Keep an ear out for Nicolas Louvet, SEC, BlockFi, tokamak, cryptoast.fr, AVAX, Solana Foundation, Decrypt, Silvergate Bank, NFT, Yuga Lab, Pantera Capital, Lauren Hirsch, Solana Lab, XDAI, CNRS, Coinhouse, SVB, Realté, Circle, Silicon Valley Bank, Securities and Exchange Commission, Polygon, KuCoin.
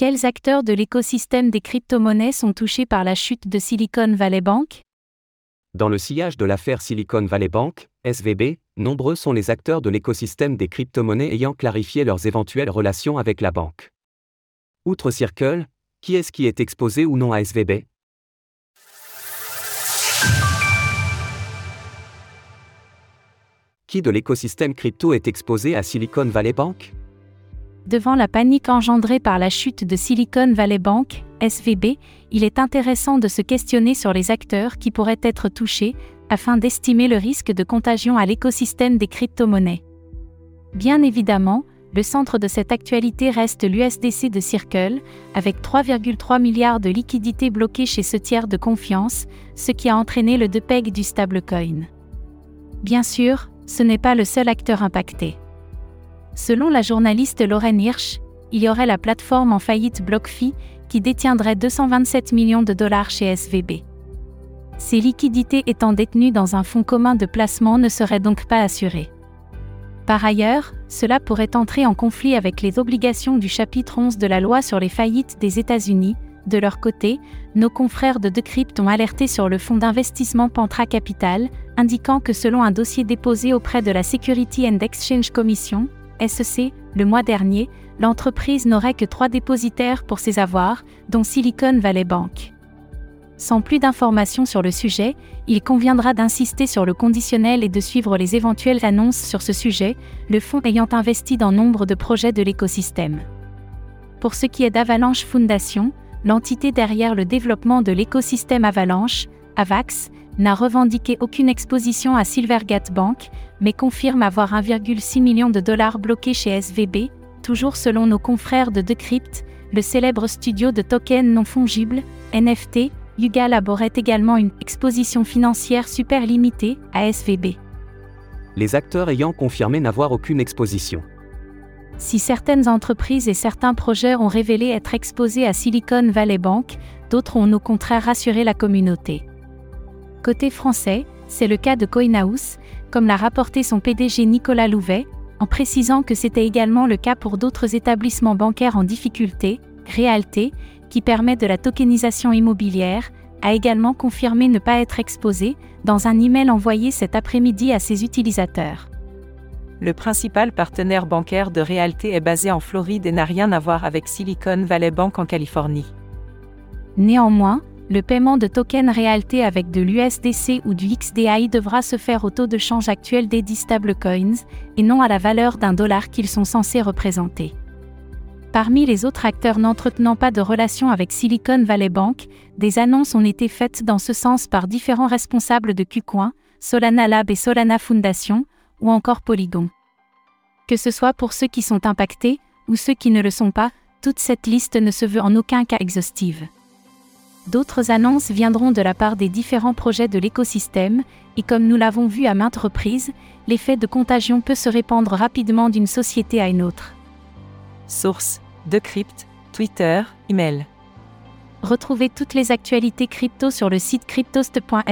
Quels acteurs de l'écosystème des crypto-monnaies sont touchés par la chute de Silicon Valley Bank ? Dans le sillage de l'affaire Silicon Valley Bank, SVB, nombreux sont les acteurs de l'écosystème des crypto-monnaies ayant clarifié leurs éventuelles relations avec la banque. Outre Circle, qui est-ce qui est exposé ou non à SVB ? Qui de l'écosystème crypto est exposé à Silicon Valley Bank ? Devant la panique engendrée par la chute de Silicon Valley Bank, SVB, il est intéressant de se questionner sur les acteurs qui pourraient être touchés, afin d'estimer le risque de contagion à l'écosystème des crypto-monnaies. Bien évidemment, le centre de cette actualité reste l'USDC de Circle, avec 3,3 milliards de liquidités bloquées chez ce tiers de confiance, ce qui a entraîné le depeg du stablecoin. Bien sûr, ce n'est pas le seul acteur impacté. Selon la journaliste Lauren Hirsch, il y aurait la plateforme en faillite BlockFi, qui détiendrait 227 millions de dollars chez SVB. Ces liquidités étant détenues dans un fonds commun de placement ne seraient donc pas assurées. Par ailleurs, cela pourrait entrer en conflit avec les obligations du chapitre 11 de la loi sur les faillites des États-Unis. De leur côté, nos confrères de Decrypt ont alerté sur le fonds d'investissement Pantera Capital, indiquant que selon un dossier déposé auprès de la Securities and Exchange Commission, SEC, le mois dernier, l'entreprise n'aurait que 3 dépositaires pour ses avoirs, dont Silicon Valley Bank. Sans plus d'informations sur le sujet, il conviendra d'insister sur le conditionnel et de suivre les éventuelles annonces sur ce sujet, le fonds ayant investi dans nombre de projets de l'écosystème. Pour ce qui est d'Avalanche Foundation, l'entité derrière le développement de l'écosystème Avalanche, AVAX, n'a revendiqué aucune exposition à Silvergate Bank, mais confirme avoir 1,6 million de dollars bloqués chez SVB, toujours selon nos confrères de Decrypt, le célèbre studio de tokens non fongibles, NFT, Yuga Lab aurait également une exposition financière super limitée à SVB. Les acteurs ayant confirmé n'avoir aucune exposition. Si certaines entreprises et certains projets ont révélé être exposés à Silicon Valley Bank, d'autres ont au contraire rassuré la communauté. Côté français, c'est le cas de Coinhouse, comme l'a rapporté son PDG Nicolas Louvet, en précisant que c'était également le cas pour d'autres établissements bancaires en difficulté, Realté, qui permet de la tokenisation immobilière, a également confirmé ne pas être exposé, dans un email envoyé cet après-midi à ses utilisateurs. Le principal partenaire bancaire de Realté est basé en Floride et n'a rien à voir avec Silicon Valley Bank en Californie. Néanmoins, le paiement de tokens Realté avec de l'USDC ou du XDAI devra se faire au taux de change actuel des 10 stablecoins, et non à la valeur d'un dollar qu'ils sont censés représenter. Parmi les autres acteurs n'entretenant pas de relation avec Silicon Valley Bank, des annonces ont été faites dans ce sens par différents responsables de KuCoin, Solana Lab et Solana Foundation, ou encore Polygon. Que ce soit pour ceux qui sont impactés, ou ceux qui ne le sont pas, toute cette liste ne se veut en aucun cas exhaustive. D'autres annonces viendront de la part des différents projets de l'écosystème, et comme nous l'avons vu à maintes reprises, l'effet de contagion peut se répandre rapidement d'une société à une autre. Source, Decrypt, Twitter, email. Retrouvez toutes les actualités crypto sur le site cryptoast.fr.